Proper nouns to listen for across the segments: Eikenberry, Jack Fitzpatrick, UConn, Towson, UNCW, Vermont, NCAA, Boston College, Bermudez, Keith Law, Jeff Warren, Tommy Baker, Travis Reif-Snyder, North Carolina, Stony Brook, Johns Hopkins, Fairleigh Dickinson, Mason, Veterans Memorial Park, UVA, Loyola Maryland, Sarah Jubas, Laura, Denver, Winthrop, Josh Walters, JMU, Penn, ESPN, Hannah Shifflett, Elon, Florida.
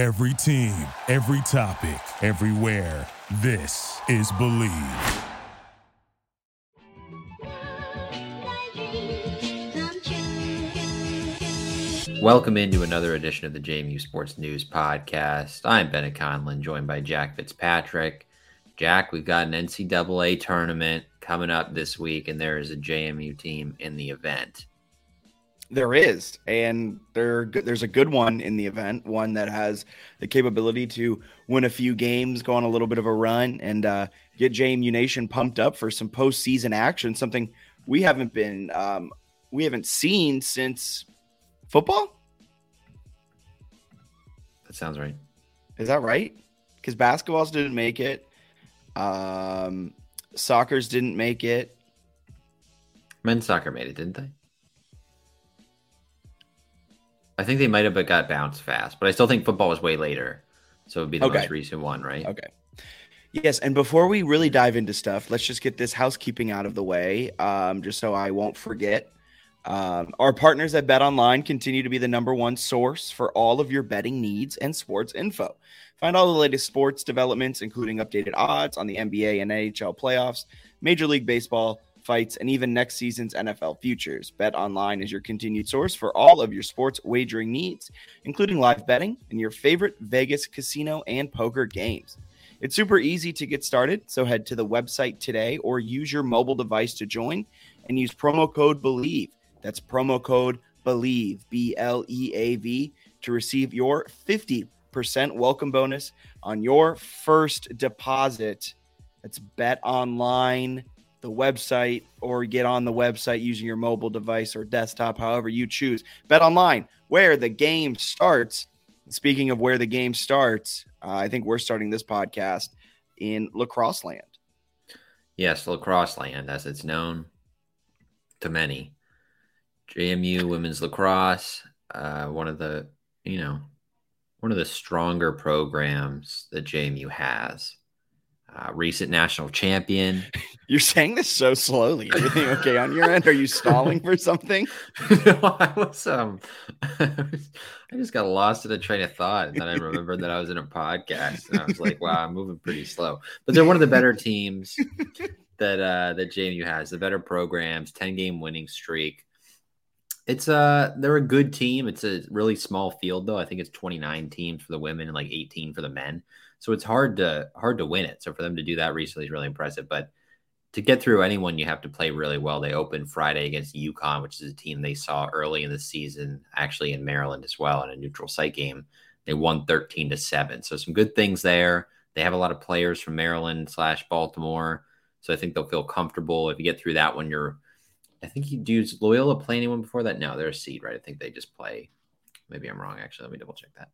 Every team, every topic, everywhere. This is Believe. Welcome into another edition of the JMU Sports News Podcast. I'm Bennett Conlin, joined by Jack Fitzpatrick. Jack, we've got an NCAA tournament coming up this week, and there is a JMU team in the event. There is, and there's a good one in the event, one that has the capability to win a few games, go on a little bit of a run, and get JMU Nation pumped up for some postseason action, something we haven't been we haven't seen since football? That sounds right. Is that right? Because basketballs didn't make it. Soccer's didn't make it. Men's soccer made it, didn't they? I think they might have, but got bounced fast. But I still think football was way later, so it would be the most recent one, right? Okay. Yes, and before we really dive into stuff, let's just get this housekeeping out of the way, just so I won't forget. Our partners at BetOnline continue to be the number one source for all of your betting needs and sports info. Find all the latest sports developments, including updated odds on the NBA and NHL playoffs, Major League Baseball, fights, and even next season's NFL futures. BetOnline is your continued source for all of your sports wagering needs, including live betting and your favorite Vegas casino and poker games. It's super easy to get started, so head to the website today or use your mobile device to join and use promo code BELIEVE. That's promo code BELIEVE, B-L-E-A-V, to receive your 50% welcome bonus on your first deposit. That's BetOnline, the website, or get on the website using your mobile device or desktop, however you choose. BetOnline, where the game starts. Speaking of where the game starts, I think we're starting this podcast in La Crosse Land. Yes, La Crosse Land, as it's known to many. JMU women's lacrosse, one of the stronger programs that JMU has. Recent national champion. You're saying this so slowly. Everything okay on your end? Are you stalling for something? No, I was. I just got lost in a train of thought, and then I remembered that I was in a podcast, and I was like, "Wow, I'm moving pretty slow." But they're one of the better teams that JMU has. The better programs, 10-game winning streak. It's they're a good team. It's a really small field, though. I think it's 29 teams for the women and like 18 for the men. So it's hard to win it. So for them to do that recently is really impressive. But to get through anyone, you have to play really well. They opened Friday against UConn, which is a team they saw early in the season, actually in Maryland as well, in a neutral site game. They won 13-7. So some good things there. They have a lot of players from Maryland/Baltimore. So I think they'll feel comfortable. If you get through that one, does Loyola play anyone before that? No, they're a seed, right? I think they just play. Maybe I'm wrong, actually. Let me double check that.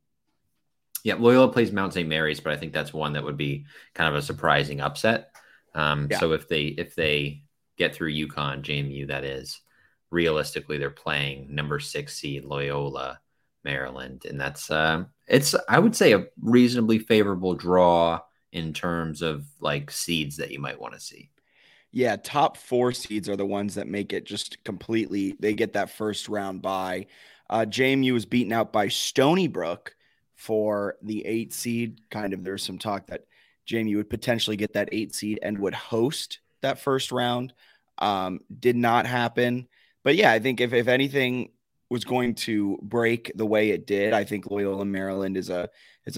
Yeah, Loyola plays Mount St. Mary's, but I think that's one that would be kind of a surprising upset. So if they get through UConn, JMU, that is, realistically, they're playing number 6 seed Loyola Maryland, and that's it's, I would say, a reasonably favorable draw in terms of like seeds that you might want to see. Yeah, top 4 seeds are the ones that make it just completely. They get that first round bye. JMU was beaten out by Stony Brook for the 8 seed. Kind of, there's some talk that JMU would potentially get that 8 seed and would host that first round. Did not happen. But yeah, I think if anything was going to break the way it did, I think Loyola Maryland is a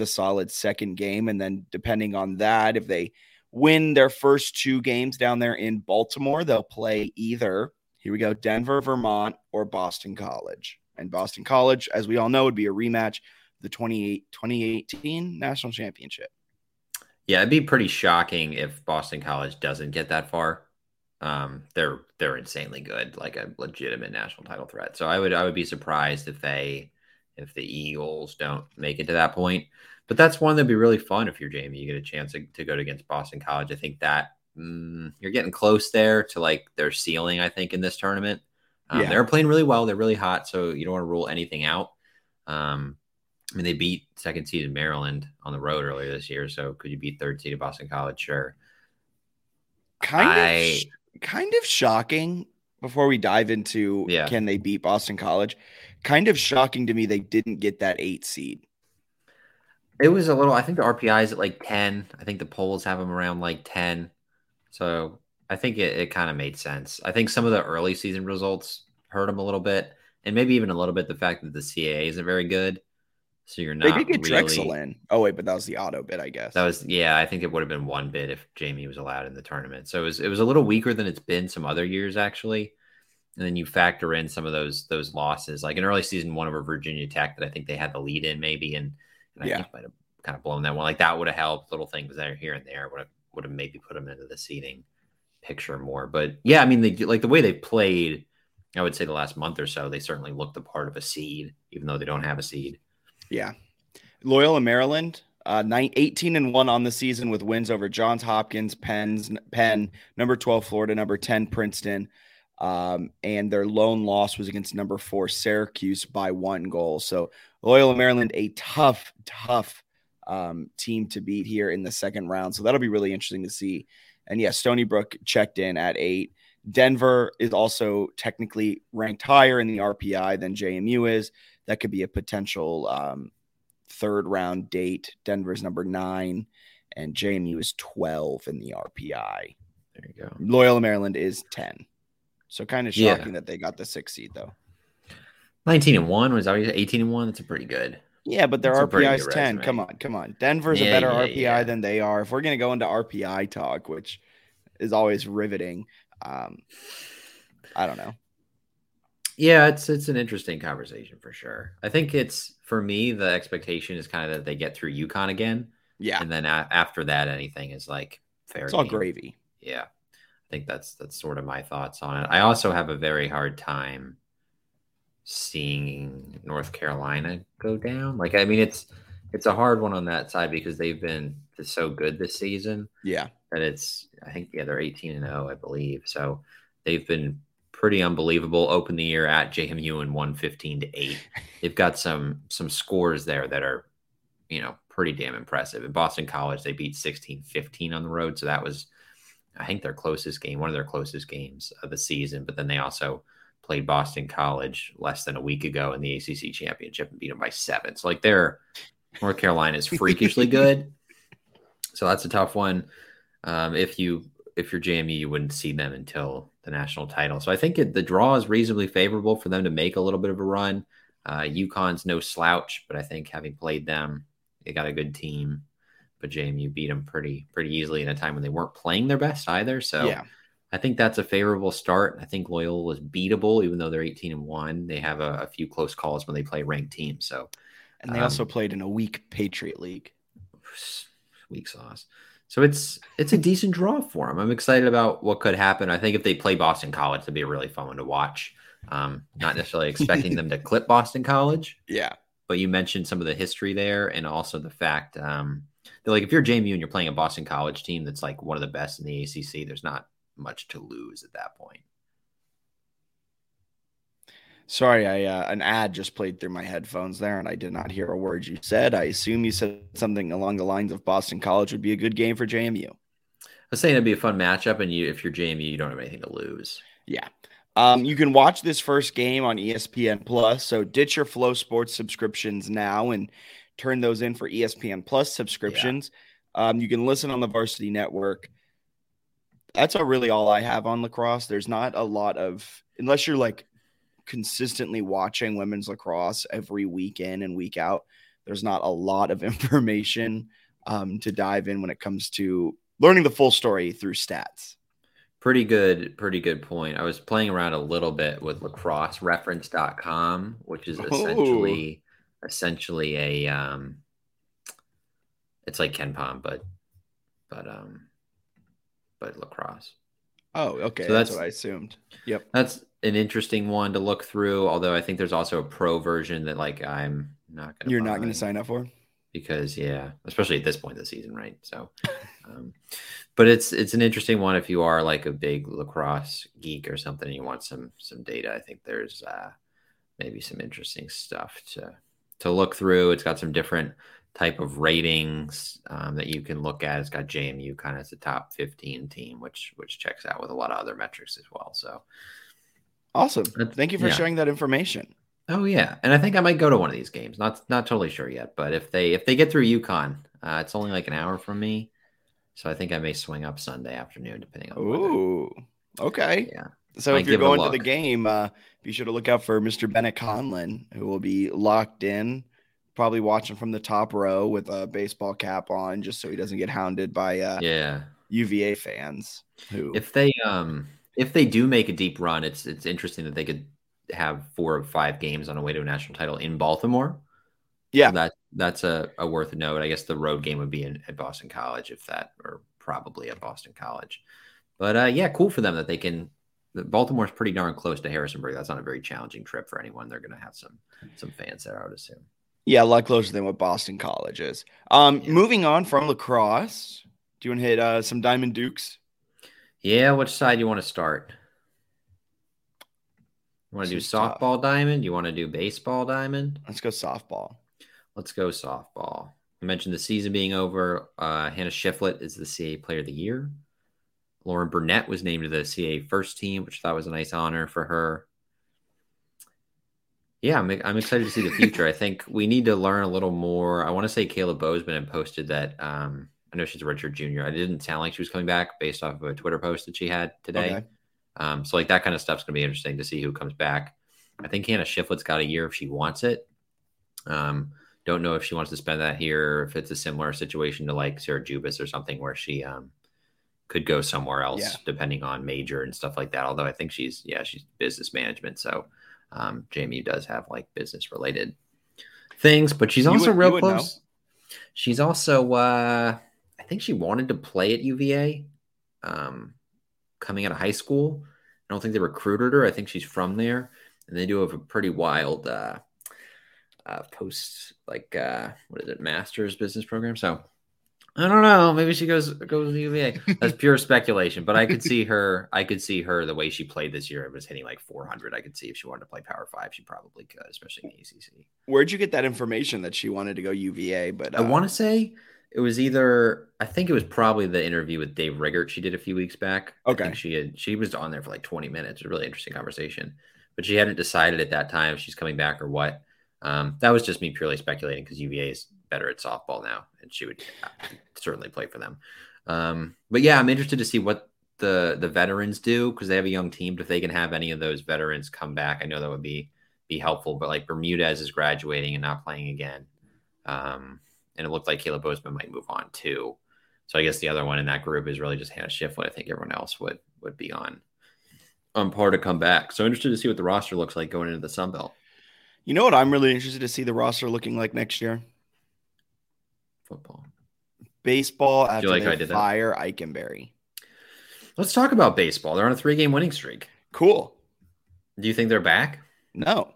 solid second game. And then depending on that, if they win their first 2 games down there in Baltimore, they'll play either, here we go, Denver, Vermont, or Boston College. And Boston College, as we all know, would be a rematch the 2018 national championship. Yeah, it'd be pretty shocking if Boston College doesn't get that far. They're insanely good, like a legitimate national title threat. So I would be surprised if the Eagles don't make it to that point. But that's one that'd be really fun if you're JMU. You get a chance to go against Boston College. I think that you're getting close there to like their ceiling, I think, in this tournament. They're playing really well. They're really hot, so you don't want to rule anything out. I mean, they beat second seeded Maryland on the road earlier this year. So could you beat third seeded Boston College? Sure. Kind of shocking. Before we dive into can they beat Boston College, kind of shocking to me they didn't get that 8 seed. It was a little, I think the RPI is at like 10. I think the polls have them around like 10. So I think it kind of made sense. I think some of the early season results hurt them a little bit. And maybe even a little bit the fact that the CAA isn't very good. So you're not really. They did get Drexel in. Oh, wait, but that was the auto bid, I guess. That was, yeah, I think it would have been one bid if Jamie was allowed in the tournament. So it was a little weaker than it's been some other years, actually. And then you factor in some of those losses, like an early season one over Virginia Tech that I think they had the lead in maybe. And I think might have kind of blown that one. Like that would have helped. Little things there, here and there would have maybe put them into the seeding picture more. But yeah, I mean, the way they played, I would say the last month or so, they certainly looked the part of a seed, even though they don't have a seed. Yeah. Loyola Maryland, 18-1 on the season with wins over Johns Hopkins, Penn, number 12 Florida, number 10 Princeton. And their lone loss was against number 4 Syracuse by 1 goal. So Loyola Maryland, a tough team to beat here in the second round. So that'll be really interesting to see. And yeah, Stony Brook checked in at 8. Denver is also technically ranked higher in the RPI than JMU is. That could be a potential third round date. Denver's number 9 and JMU is 12 in the RPI. There you go. Loyola Maryland is 10. So kind of shocking that they got the 6th seed though. 19-1 was 18-1. That's a pretty good. Yeah, but their RPI is 10. Resume. Come on. Denver's a better RPI than they are. If we're going to go into RPI talk, which is always riveting, I don't know. Yeah, it's an interesting conversation for sure. I think it's, for me, the expectation is kind of that they get through UConn again. Yeah. And then after that, anything is like fair. It's all gravy. Yeah. I think that's sort of my thoughts on it. I also have a very hard time seeing North Carolina go down. Like, I mean, it's a hard one on that side because they've been so good this season. Yeah. That they're 18-0, I believe. So they've been pretty unbelievable. Open the year at JMU and won 15-8. They've got some scores there that are, pretty damn impressive. In Boston College, they beat 16-15 on the road. So that was, I think, one of their closest games of the season. But then they also played Boston College less than a week ago in the ACC championship and beat them by 7. So like North Carolina is freakishly good. So that's a tough one. If you're JMU, you wouldn't see them until the national title. So I think the draw is reasonably favorable for them to make a little bit of a run. UConn's no slouch, but I think having played them, they got a good team. But JMU beat them pretty easily at a time when they weren't playing their best either. So yeah. I think that's a favorable start. I think Loyola is beatable, even though they're 18-1. They have a few close calls when they play ranked teams. So, and they also played in a weak Patriot League. Weak sauce. So it's a decent draw for them. I'm excited about what could happen. I think if they play Boston College, it'd be a really fun one to watch. Not necessarily expecting them to clip Boston College. Yeah. But you mentioned some of the history there and also the fact that, like, if you're JMU and you're playing a Boston College team that's like one of the best in the ACC, there's not much to lose at that point. Sorry, an ad just played through my headphones there, and I did not hear a word you said. I assume you said something along the lines of Boston College would be a good game for JMU. I was saying it'd be a fun matchup, and if you're JMU, you don't have anything to lose. Yeah. You can watch this first game on ESPN Plus, so ditch your Flow Sports subscriptions now and turn those in for ESPN Plus subscriptions. Yeah. You can listen on the Varsity Network. That's really all I have on lacrosse. There's not a lot of, unless you're like consistently watching women's lacrosse every week in and week out, there's not a lot of information to dive in when it comes to learning the full story through stats. Pretty good point. I was playing around a little bit with lacrossereference.com, which is essentially a, it's like Ken Pom, but lacrosse. Oh, okay. So that's what I assumed. Yep. That's an interesting one to look through. Although I think there's also a pro version that like I'm not going to. You're not going to sign up for? Because especially at this point of the season, right? So, but it's an interesting one if you are like a big lacrosse geek or something and you want some data. I think there's maybe some interesting stuff to look through. It's got some different type of ratings that you can look at. It's got JMU kind of as the top 15 team, which checks out with a lot of other metrics as well. So awesome. Thank you for sharing that information. Oh yeah, and I think I might go to one of these games. Not totally sure yet, but if they get through UConn, it's only like an hour from me, so I think I may swing up Sunday afternoon, depending on. Ooh, weather. Okay. Yeah. So if you're going to the game, be sure to look out for Mr. Bennett Conlin, who will be locked in, probably watching from the top row with a baseball cap on, just so he doesn't get hounded by UVA fans. Who, if they do make a deep run, it's interesting that they could have 4 of 5 games on a way to a national title in Baltimore. Yeah, so that's a worth note. I guess the road game would be at Boston College, if that, or probably at Boston College. But yeah, cool for them that they can. Baltimore's pretty darn close to Harrisonburg. That's not a very challenging trip for anyone. They're going to have some fans there, I would assume. Yeah, a lot closer than what Boston College is. Moving on from lacrosse, do you want to hit some Diamond Dukes? Yeah, which side do you want to start? You want to do softball diamond? You want to do baseball diamond? Let's go softball. I mentioned the season being over. Hannah Shifflett is the CA Player of the Year. Lauren Burnett was named to the CA first team, which I thought was a nice honor for her. Yeah, I'm excited to see the future. I think we need to learn a little more. I want to say Caleb Bozeman had posted that. I know she's a redshirt junior. I didn't sound like she was coming back based off of a Twitter post that she had today. Okay. So like that kind of stuff's going to be interesting to see who comes back. I think Hannah Shifflett's got a year if she wants it. Don't know if she wants to spend that here, if it's a similar situation to like Sarah Jubas or something where she could go somewhere else depending on major and stuff like that. Although I think she's business management. So JMU does have like business related things, but she's also real close. Know. She's also, I think she wanted to play at UVA. Coming out of high school. I don't think they recruited her. I think she's from there, and they do have a pretty wild post, like master's business program. So I don't know. Maybe she goes to UVA. That's pure speculation, but I could see her. The way she played this year, it was hitting like 400. I could see if she wanted to play Power Five, she probably could, especially in the ACC. Where'd you get that information that she wanted to go UVA? But I want to say. It was either, I think it was probably the interview with Dave Riggert she did a few weeks back. Okay. I think she was on there for like 20 minutes. It was a really interesting conversation, but she hadn't decided at that time if she's coming back or what. That was just me purely speculating because UVA is better at softball now, and she would certainly play for them. But yeah, I'm interested to see what the veterans do because they have a young team. But if they can have any of those veterans come back, I know that would be helpful. But like Bermudez is graduating and not playing again. And it looked like Caleb Bozeman might move on too. So I guess the other one in that group is really just Hannah Shifflett. I think everyone else would be on par to come back. So interested to see what the roster looks like going into the Sun Belt. You know what I'm really interested to see the roster looking like next year? Football. Baseball after like they fire that? Eikenberry. Let's talk about baseball. They're on a 3-game winning streak. Cool. Do you think they're back? No.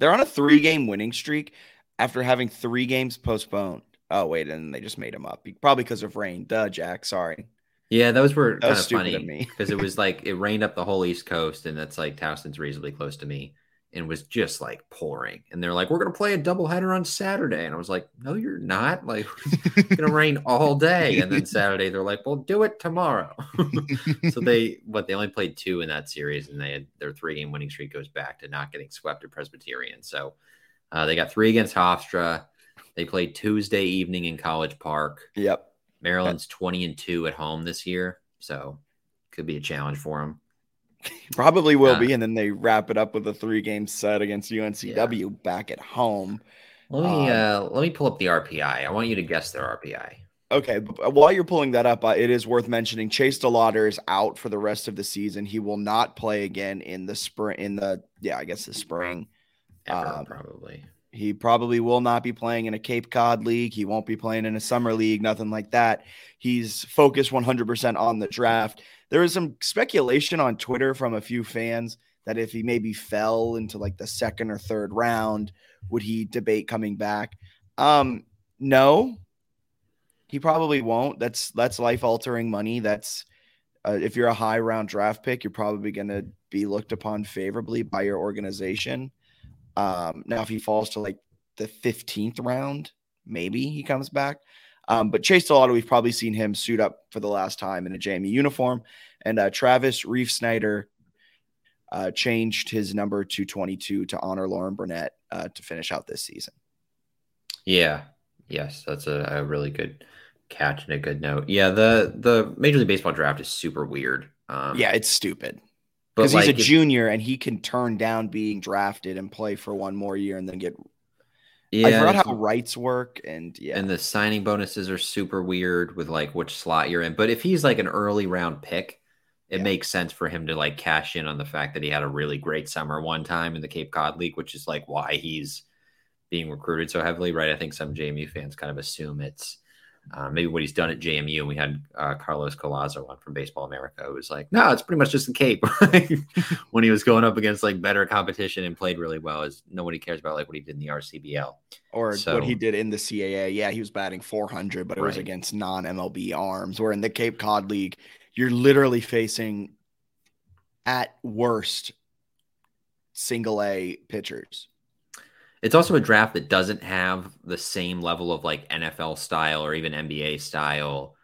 They're on a 3-game winning streak. After having 3 games postponed. Oh, wait, and they just made them up. Probably because of rain. Duh, Jack, sorry. Yeah, those were kind of funny. Because it was like, it rained up the whole East Coast, and that's like, Towson's reasonably close to me, and was just like pouring. And they're like, we're going to play a doubleheader on Saturday. And I was like, no, you're not. Like, it's going to rain all day. And then Saturday, they're like, well, do it tomorrow. So they only played 2 in that series, and they had their 3-game winning streak goes back to not getting swept at Presbyterian. So, they got 3 against Hofstra. They played Tuesday evening in College Park. Yep. Maryland's 20-2 at home this year, so could be a challenge for them. Probably will be, and then they wrap it up with a 3-game set against UNCW back at home. Let me pull up the RPI. I want you to guess their RPI. Okay, but while you're pulling that up, it is worth mentioning Chase DeLauder is out for the rest of the season. He will not play again in the spring. The spring. Ever, probably. He probably will not be playing in a Cape Cod League. He won't be playing in a summer league, nothing like that. He's focused 100% on the draft. There was some speculation on Twitter from a few fans that if he maybe fell into like the 2nd or 3rd round, would he debate coming back? No, he probably won't. That's life-altering money. That's if you're a high round draft pick, you're probably going to be looked upon favorably by your organization. Now, if he falls to like the 15th round, maybe he comes back. But Chase DeLauder, we've probably seen him suit up for the last time in a JMU uniform. And Travis Reif-Snyder changed his number to 22 to honor Lauren Burnett to finish out this season. Yeah. Yes, that's a really good catch and a good note. Yeah, the Major League Baseball draft is super weird. Yeah, it's stupid. Because he's a junior and he can turn down being drafted and play for one more year and then get I forgot how rights work and the signing bonuses are super weird with like which slot you're in. But if he's like an early round pick, it makes sense for him to like cash in on the fact that he had a really great summer one time in the Cape Cod League, which is like why he's being recruited so heavily, right? I think some JMU fans kind of assume it's maybe what he's done at JMU. And we had Carlos Collazo on from Baseball America who was like, no, it's pretty much just the Cape. When he was going up against like better competition and played really well, is nobody cares about like what he did in the RCBL or what he did in the CAA. Yeah, he was batting 400, but it was against non-MLB arms. Where in the Cape Cod League, you're literally facing at worst single A pitchers. It's also a draft that doesn't have the same level of like NFL style or even NBA style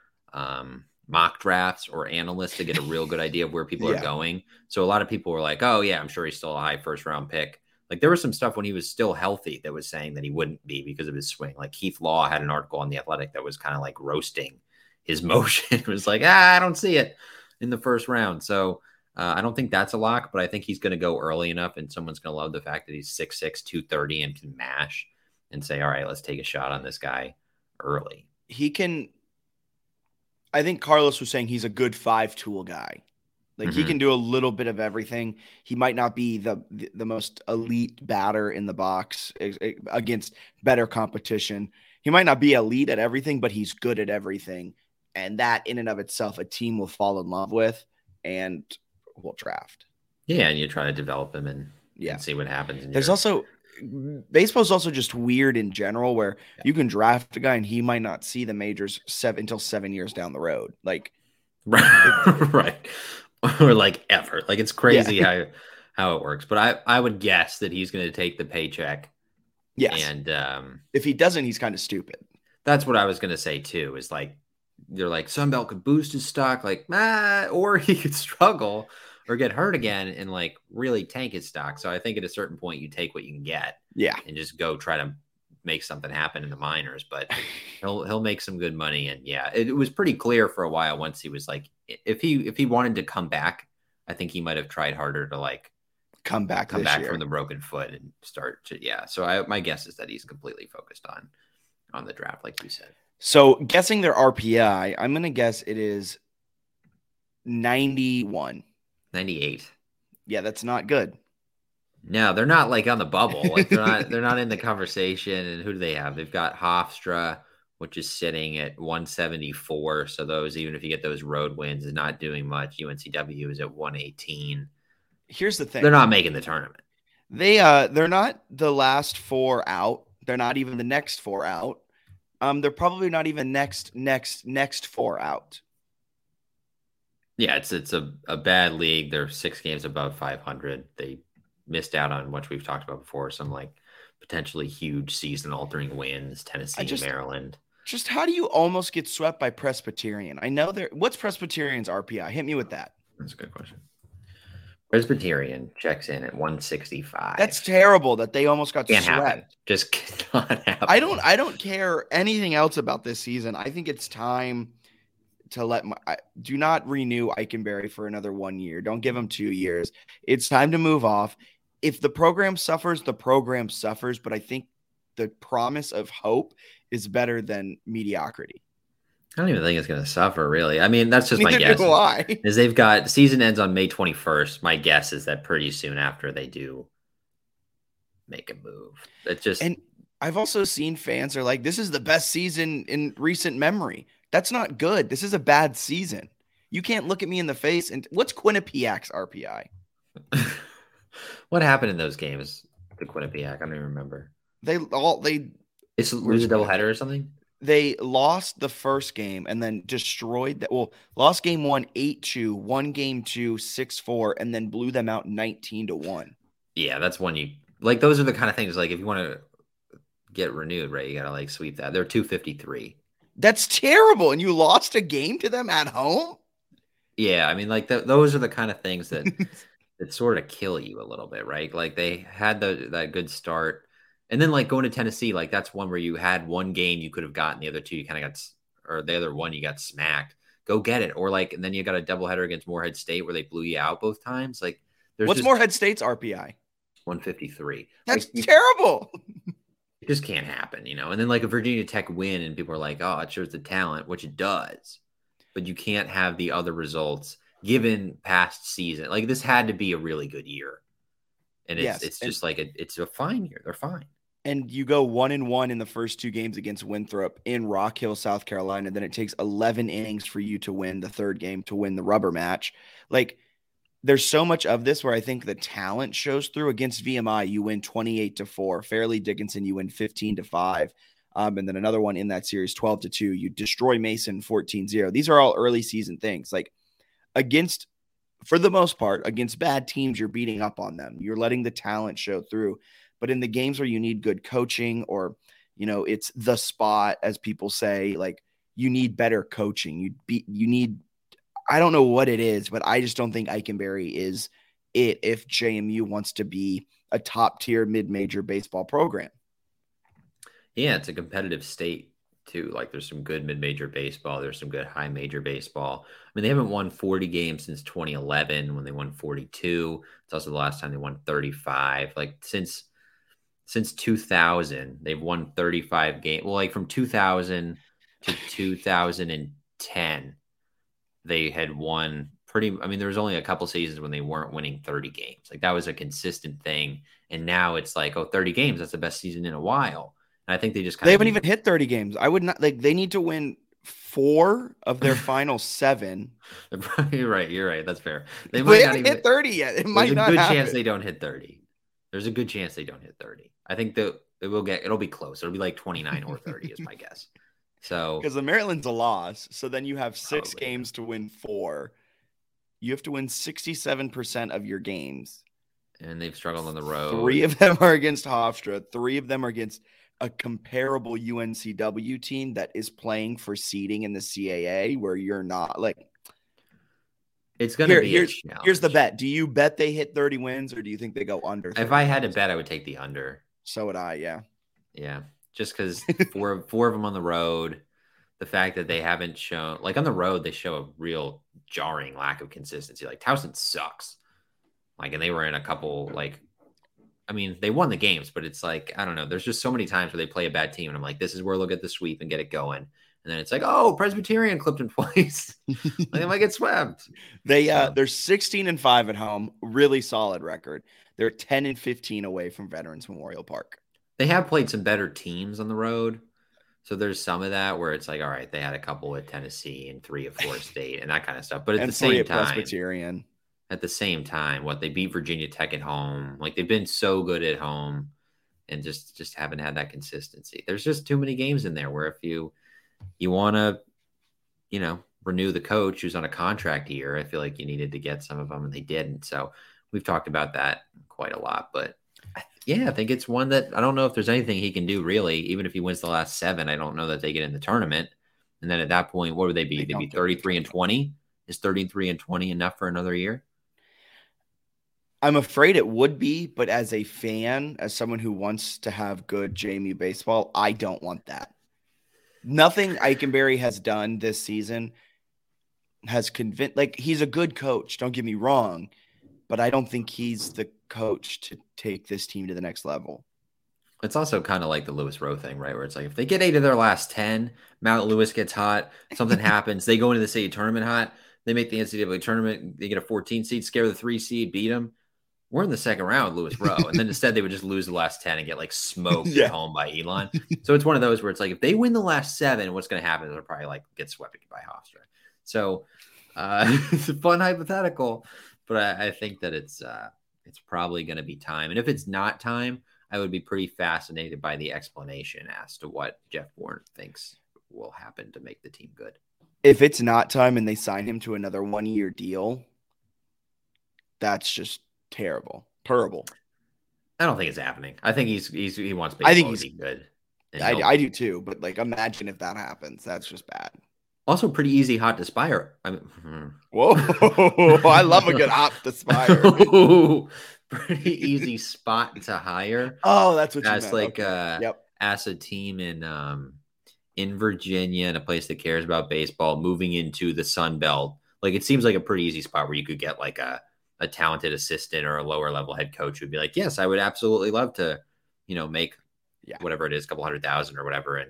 mock drafts or analysts to get a real good idea of where people are going. So a lot of people were like, oh yeah, I'm sure he's still a high first round pick. Like there was some stuff when he was still healthy that was saying that he wouldn't be because of his swing. Like Keith Law had an article on The Athletic that was kind of like roasting his motion. It was like, I don't see it in the first round. So I don't think that's a lock, but I think he's going to go early enough and someone's going to love the fact that he's 6'6", 230 and can mash and say, all right, let's take a shot on this guy early. He can – I think Carlos was saying he's a good five-tool guy. Like he can do a little bit of everything. He might not be the most elite batter in the box against better competition. He might not be elite at everything, but he's good at everything. And that in and of itself, a team will fall in love with and – will draft. Yeah, and you try to develop him and see what happens. There's also baseball is also just weird in general where you can draft a guy and he might not see the majors until 7 years down the road. Like or like ever. Like it's crazy how it works. But I would guess that he's going to take the paycheck. Yes. And if he doesn't, he's kind of stupid. That's what I was going to say too, is like they're like Sun Belt could boost his stock, like or he could struggle or get hurt again and like really tank his stock. So I think at a certain point you take what you can get, and just go try to make something happen in the minors. But he'll make some good money, and it was pretty clear for a while once he was like, if he wanted to come back, I think he might have tried harder to like come back from the broken foot and start to So my guess is that he's completely focused on the draft, like you said. So guessing their RPI, I'm going to guess it is 91. 98. Yeah, that's not good. No, they're not like on the bubble. Like they're not in the conversation. And who do they have? They've got Hofstra, which is sitting at 174. So those, even if you get those road wins, is not doing much. UNCW is at 118. Here's the thing. They're not making the tournament. They're not the last four out. They're not even the next four out. They're probably not even next four out. Yeah, it's a bad league. They're 6 games above 500. They missed out on what we've talked about before, some like potentially huge season-altering wins, Tennessee, Maryland. Just how do you almost get swept by Presbyterian? I know what's Presbyterian's RPI? Hit me with that. That's a good question. Presbyterian checks in at 165. That's terrible that they almost got swept. Happen. Just cannot happen. I don't care anything else about this season. I think it's time to do not renew Eikenberry for another 1 year. Don't give him 2 years. It's time to move off. If the program suffers, the program suffers. But I think the promise of hope is better than mediocrity. I don't even think it's going to suffer, really. I mean, that's just my guess. Is they've got season ends on May 21st. My guess is that pretty soon after they do make a move. It's just, and I've also seen fans are like, "This is the best season in recent memory." That's not good. This is a bad season. You can't look at me in the face. And what's Quinnipiac's RPI? What happened in those games to Quinnipiac? I don't even remember. It's lose a doubleheader or something. They lost the first game and then destroyed that. Well, lost game 1-8-2, won game 2-6-4, and then blew them out 19-1. Yeah, that's one you like. Those are the kind of things like if you want to get renewed, right? You got to like sweep that. They're 253. That's terrible. And you lost a game to them at home. Yeah, I mean, like those are the kind of things that that sort of kill you a little bit, right? Like they had that good start, and then like going to Tennessee, like that's one where you had one game you could have gotten, the other two you kind of got, or the other one you got smacked. Go get it, or like, and then you got a doubleheader against Morehead State where they blew you out both times. Like, there's what's Morehead State's RPI? 153. That's like, terrible. It just can't happen, And then like a Virginia Tech win, and people are like, "Oh, it shows the talent," which it does, but you can't have the other results given past season. Like this had to be a really good year, and it's it's a fine year. They're fine. And you go 1-1 in the first two games against Winthrop in Rock Hill, South Carolina. Then it takes 11 innings for you to win the third game, to win the rubber match. Like there's so much of this where I think the talent shows through. Against VMI, you win 28-4. Fairleigh Dickinson, you win 15-5. And then another one in that series, 12-2. You destroy Mason 14-0. These are all early season things. Like against, for the most part, against bad teams, you're beating up on them. You're letting the talent show through. But in the games where you need good coaching, or, it's the spot, as people say, like you need better coaching. I don't know what it is, but I just don't think Eikenberry is it if JMU wants to be a top tier mid-major baseball program. Yeah. It's a competitive state too. Like there's some good mid-major baseball. There's some good high major baseball. I mean, they haven't won 40 games since 2011 when they won 42. It's also the last time they won 35. Like since 2000, they've won 35 games. Well, like from 2000 to 2010, they had won there was only a couple seasons when they weren't winning 30 games. Like that was a consistent thing. And now it's like, 30 games. That's the best season in a while. And I think they haven't even hit 30 games. I would not they need to win 4 of their final 7. You're right. That's fair. They might not even hit 30 yet. It might not happen. There's a good chance they don't hit 30. I think that it'll be close. It'll be like 29 or 30 is my guess. So because the Maryland's a loss. So then you have 6 games to win 4. You have to win 67% of your games. And they've struggled on the road. 3 of them are against Hofstra. 3 of them are against a comparable UNCW team that is playing for seeding in the CAA, where you're not like. It's going to be here's the bet. Do you bet they hit 30 wins, or do you think they go under? If I had to bet, I would take the under. So would I, yeah. Yeah, just because four of them on the road, the fact that they haven't shown – like on the road, they show a real jarring lack of consistency. Like Towson sucks. Like, and they were in a couple – like, I mean, they won the games, but it's like, I don't know. There's just so many times where they play a bad team, and I'm like, this is where they'll get the sweep and get it going. And then it's like, Presbyterian clipped him twice. They might get swept. They're 16-5 at home, really solid record. They're 10-15 away from Veterans Memorial Park. They have played some better teams on the road, so there's some of that where it's like, all right, they had a couple with Tennessee and 3 of Florida State and that kind of stuff. But at the same time, Presbyterian. At the same time, they beat Virginia Tech at home. Like they've been so good at home, and just haven't had that consistency. There's just too many games in there where if you want to, renew the coach who's on a contract year. I feel like you needed to get some of them, and they didn't. So we've talked about that quite a lot. But, I think it's one that I don't know if there's anything he can do, really. Even if he wins the last 7, I don't know that they get in the tournament. And then at that point, what would they be? They'd be 33-20. Is 33-20 enough for another year? I'm afraid it would be, but as a fan, as someone who wants to have good JMU baseball, I don't want that. Nothing Eikenberry has done this season has convinced – like, he's a good coach, don't get me wrong, but I don't think he's the coach to take this team to the next level. It's also kind of like the Lewis Rowe thing, right, where it's like if they get 8 of their last 10, Mount Lewis gets hot, something happens, they go into the state tournament hot, they make the NCAA tournament, they get a 14 seed, scare the 3 seed, beat them. We're in the second round with Lewis Rowe. And then instead they would just lose the last 10 and get smoked at home by Elon. So it's one of those where it's like, if they win the last 7, what's going to happen? They'll probably get swept by Hofstra. So it's a fun hypothetical, but I think that it's probably going to be time. And if it's not time, I would be pretty fascinated by the explanation as to what Jeff Warren thinks will happen to make the team good. If it's not time and they sign him to another 1-year deal, that's just, terrible. I don't think it's happening. I think he wants baseball to be good. I do too, but imagine if that happens. That's just bad. Also pretty easy hot to spire. I mean, whoa, I love a good hot to spire. Pretty easy spot to hire. Oh, that's what you meant. Like, okay. As a team in Virginia and a place that cares about baseball, moving into the Sun Belt. Like, it seems like a pretty easy spot where you could get like a talented assistant or a lower level head coach who'd be like, yes, I would absolutely love to, you know, make whatever it is, a couple $100,000 or whatever,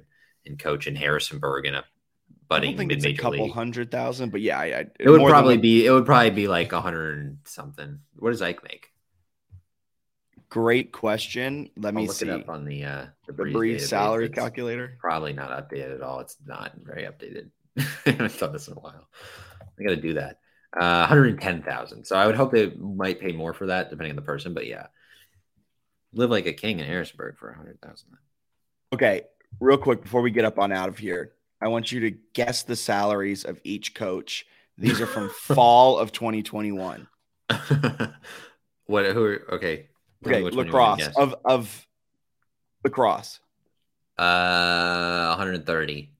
and coach in Harrisonburg in a budding mid-major league. It's a couple $100,000, but yeah, it would probably be like 100 something. What does Ike make? Great question. Let me look see. It up on the Breeze salary calculator. Probably not updated at all. It's not very updated. I haven't done this in a while. I got to do that. 110,000. So I would hope they might pay more for that, depending on the person. But yeah, live like a king in Harrisonburg for 100,000. Okay, real quick before we get up on out of here, I want you to guess the salaries of each coach. These are from fall of 2021. What? Who? Are, okay. Okay, lacrosse of lacrosse. 130.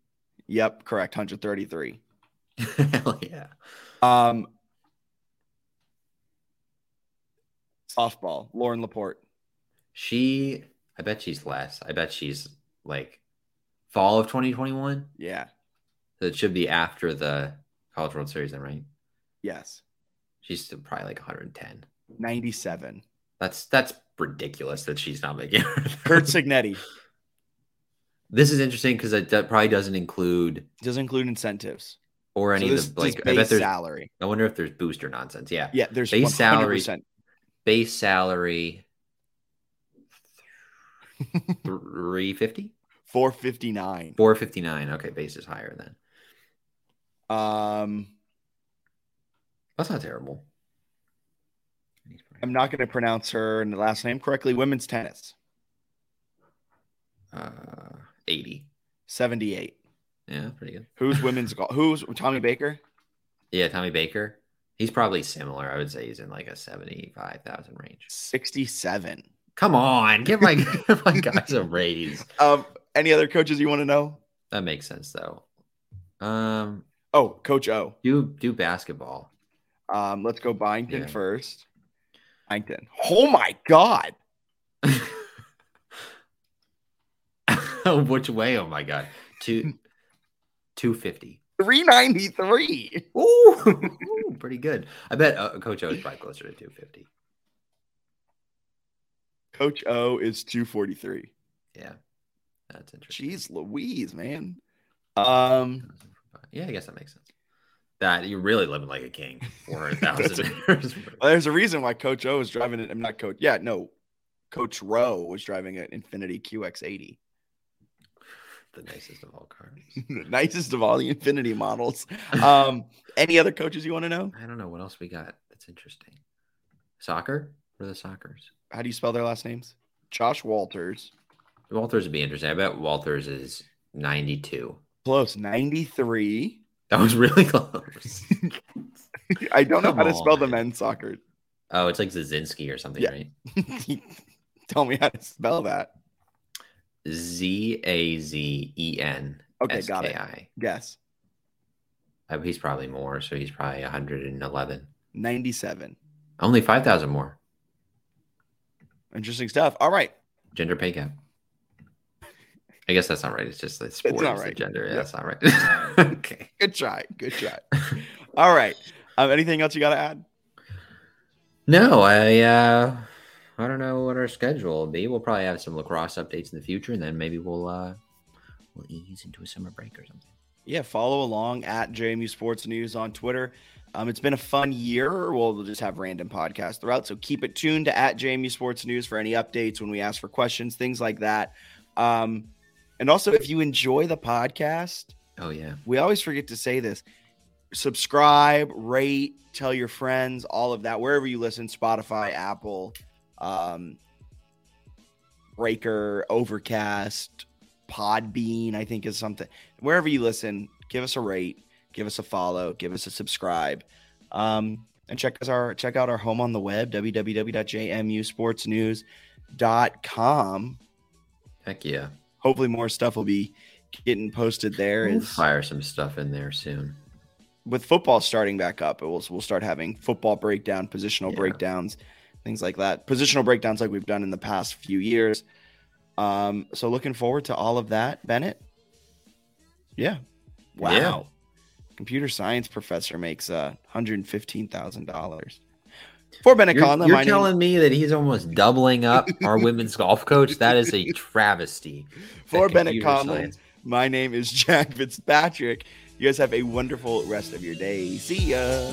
Yep, correct. 133. Hell yeah. Softball. Lauren Laporte. I bet she's less. I bet she's like fall of 2021. Yeah. So it should be after the College World Series, then, right? Yes. She's still probably like 110. 97. That's ridiculous that she's not making it. Kurt Cignetti. This is interesting because that probably doesn't include incentives or any of the I bet there's salary. I wonder if there's booster nonsense. Yeah, yeah. There's base salary. 350. 459. 459. Okay, base is higher then. That's not terrible. I'm not going to pronounce her last name correctly. Women's tennis. 80. 78. Yeah, pretty good. Who's women's golf? Who's Tommy Baker? Yeah, Tommy Baker. He's probably similar. I would say he's in like a 75,000 range. 67. Come on. Give my guys a raise. Any other coaches you want to know? That makes sense, though. Coach O. Do basketball. Let's go Byington first. Byington. Oh my God. Which way? Oh my God. 250. 393. Ooh, pretty good. I bet Coach O is probably closer to 250. Coach O is 243. Yeah. That's interesting. Jeez Louise, man. Yeah, I guess that makes sense. That you're really living like a king. 400,000. There's a reason why Coach O is driving it. I'm not Coach. Yeah, no. Coach Rowe was driving an Infiniti QX80. The nicest of all cars. The nicest of all the Infiniti models. Any other coaches you want to know? I don't know. What else we got? That's interesting. Soccer? What are the Soccers? How do you spell their last names? Josh Walters. Walters would be interesting. I bet Walters is 92. Close. 93. That was really close. I don't know how to spell the men's soccer. Oh, it's like Zizinski or something, right? Tell me how to spell that. Zazen. Okay, got it. Yes. He's probably more, so he's probably 111. 97. Only 5,000 more. Interesting stuff. All right. Gender pay gap. I guess that's not right. It's just it's sports. It's not right. Gender. Yeah, that's not right. Okay. Good try. All right. Anything else you got to add? No, I don't know what our schedule will be. We'll probably have some lacrosse updates in the future, and then maybe we'll ease into a summer break or something. Yeah, follow along at JMU Sports News on Twitter. It's been a fun year. We'll just have random podcasts throughout, so keep it tuned to at JMU Sports News for any updates when we ask for questions, things like that. And also, if you enjoy the podcast, we always forget to say this. Subscribe, rate, tell your friends, all of that, wherever you listen, Spotify, Apple, Breaker, Overcast, Podbean, I think is something. Wherever you listen, give us a rate, give us a follow, give us a subscribe. And check out our home on the web, www.jmusportsnews.com. Heck yeah. Hopefully more stuff will be getting posted there. We'll fire some stuff in there soon. With football starting back up, we'll start having football breakdown, positional breakdowns, things like that. Positional breakdowns like we've done in the past few years. So looking forward to all of that, Bennett. Yeah. Wow. Yeah. Computer science professor makes $115,000. For Bennett Conlin. You're telling me that he's almost doubling up our women's golf coach? That is a travesty. For Bennett Conlin, my name is Jack Fitzpatrick. You guys have a wonderful rest of your day. See ya.